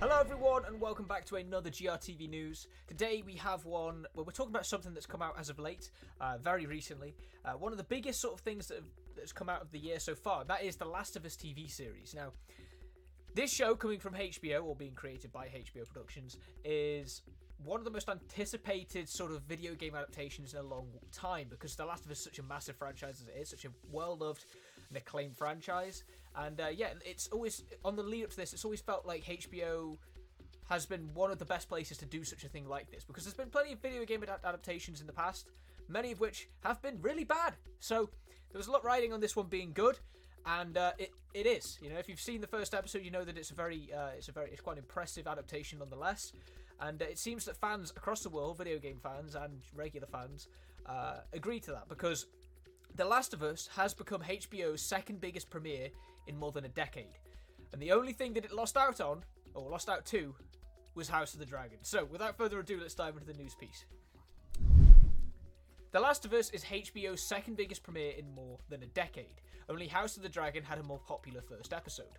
Hello everyone and welcome back to another GRTV News. Today we have one where we're talking about something that's come out as of late, very recently. One of the biggest sort of things that's come out of the year so far, that is The Last of Us TV series. Now, this show coming from HBO, or being created by HBO Productions, is one of the most anticipated sort of video game adaptations in a long time, because The Last of Us is such a massive franchise as it is, such a well-loved and acclaimed franchise. And it's always, on the lead up to this, it's always felt like HBO has been one of the best places to do such a thing like this, because there's been plenty of video game adaptations in the past, many of which have been really bad. So there was a lot riding on this one being good, and it is. You know, if you've seen the first episode, you know that it's it's quite an impressive adaptation nonetheless. And it seems that fans across the world, video game fans and regular fans, agree to that, because The Last of Us has become HBO's second biggest premiere in more than a decade. And the only thing that it lost out to, was House of the Dragon. So, without further ado, let's dive into the news piece. The Last of Us is HBO's second biggest premiere in more than a decade. Only House of the Dragon had a more popular first episode.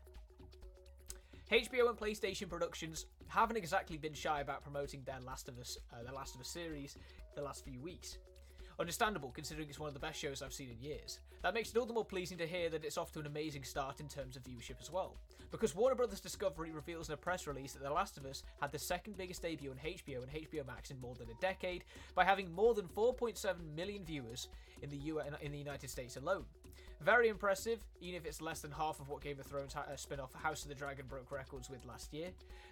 HBO and PlayStation Productions haven't exactly been shy about promoting their Last of Us series the last few weeks. Understandable, considering it's one of the best shows I've seen in years. That makes it all the more pleasing to hear that it's off to an amazing start in terms of viewership as well, because Warner Bros. Discovery reveals in a press release that The Last of Us had the second biggest debut on HBO and HBO Max in more than a decade, by having more than 4.7 million viewers in the United States alone. Very impressive, even if it's less than half of what Game of Thrones spin-off House of the Dragon broke records with last year.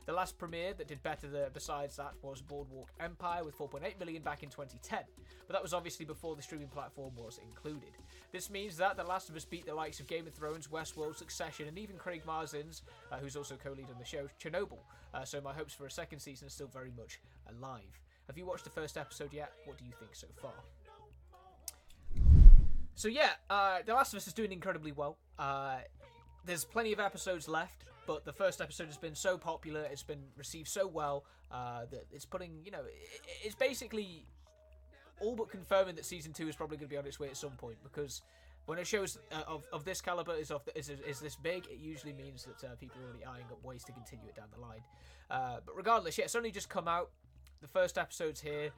The last premiere that did better besides that was Boardwalk Empire with 4.8 million back in 2010, but that was obviously before the streaming platform was included. This means that The Last of Us beat the likes of Game of Thrones, Westworld, Succession, and even Craig Mazin's, who's also co-lead on the show, Chernobyl, so my hopes for a second season are still very much alive. Have you watched the first episode yet? What do you think so far? So yeah, The Last of Us is doing incredibly well. There's plenty of episodes left, but the first episode has been so popular, it's been received so well, that it's putting, you know, it's basically all but confirming that season 2 is probably going to be on its way at some point, because when a show of this caliber is this big, it usually means that people are really eyeing up ways to continue it down the line. But regardless, yeah, it's only just come out. The first episode's here.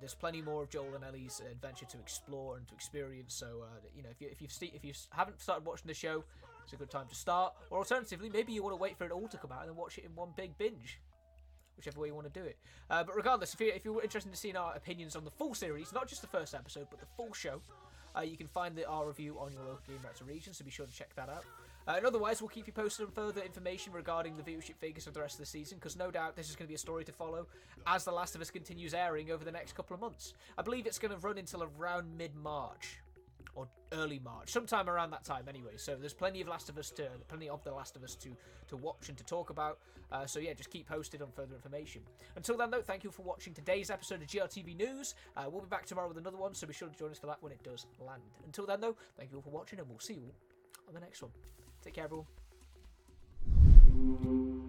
There's plenty more of Joel and Ellie's adventure to explore and to experience. So you know, if you haven't started watching the show, it's a good time to start. Or alternatively, maybe you want to wait for it all to come out and then watch it in one big binge, whichever way you want to do it. But regardless, if you're interested in seeing our opinions on the full series, not just the first episode but the full show, you can find our review on your local Game Rant region, so be sure to check that out. And otherwise, we'll keep you posted on further information regarding the viewership figures of the rest of the season, because no doubt this is going to be a story to follow as The Last of Us continues airing over the next couple of months. I believe it's going to run until around mid-March, or early March, sometime around that time anyway. So there's plenty of The Last of Us to watch and to talk about. So yeah, just keep posted on further information. Until then though, thank you for watching today's episode of GRTV News. We'll be back tomorrow with another one, so be sure to join us for that when it does land. Until then though, thank you all for watching, and we'll see you all on the next one. Take care everyone.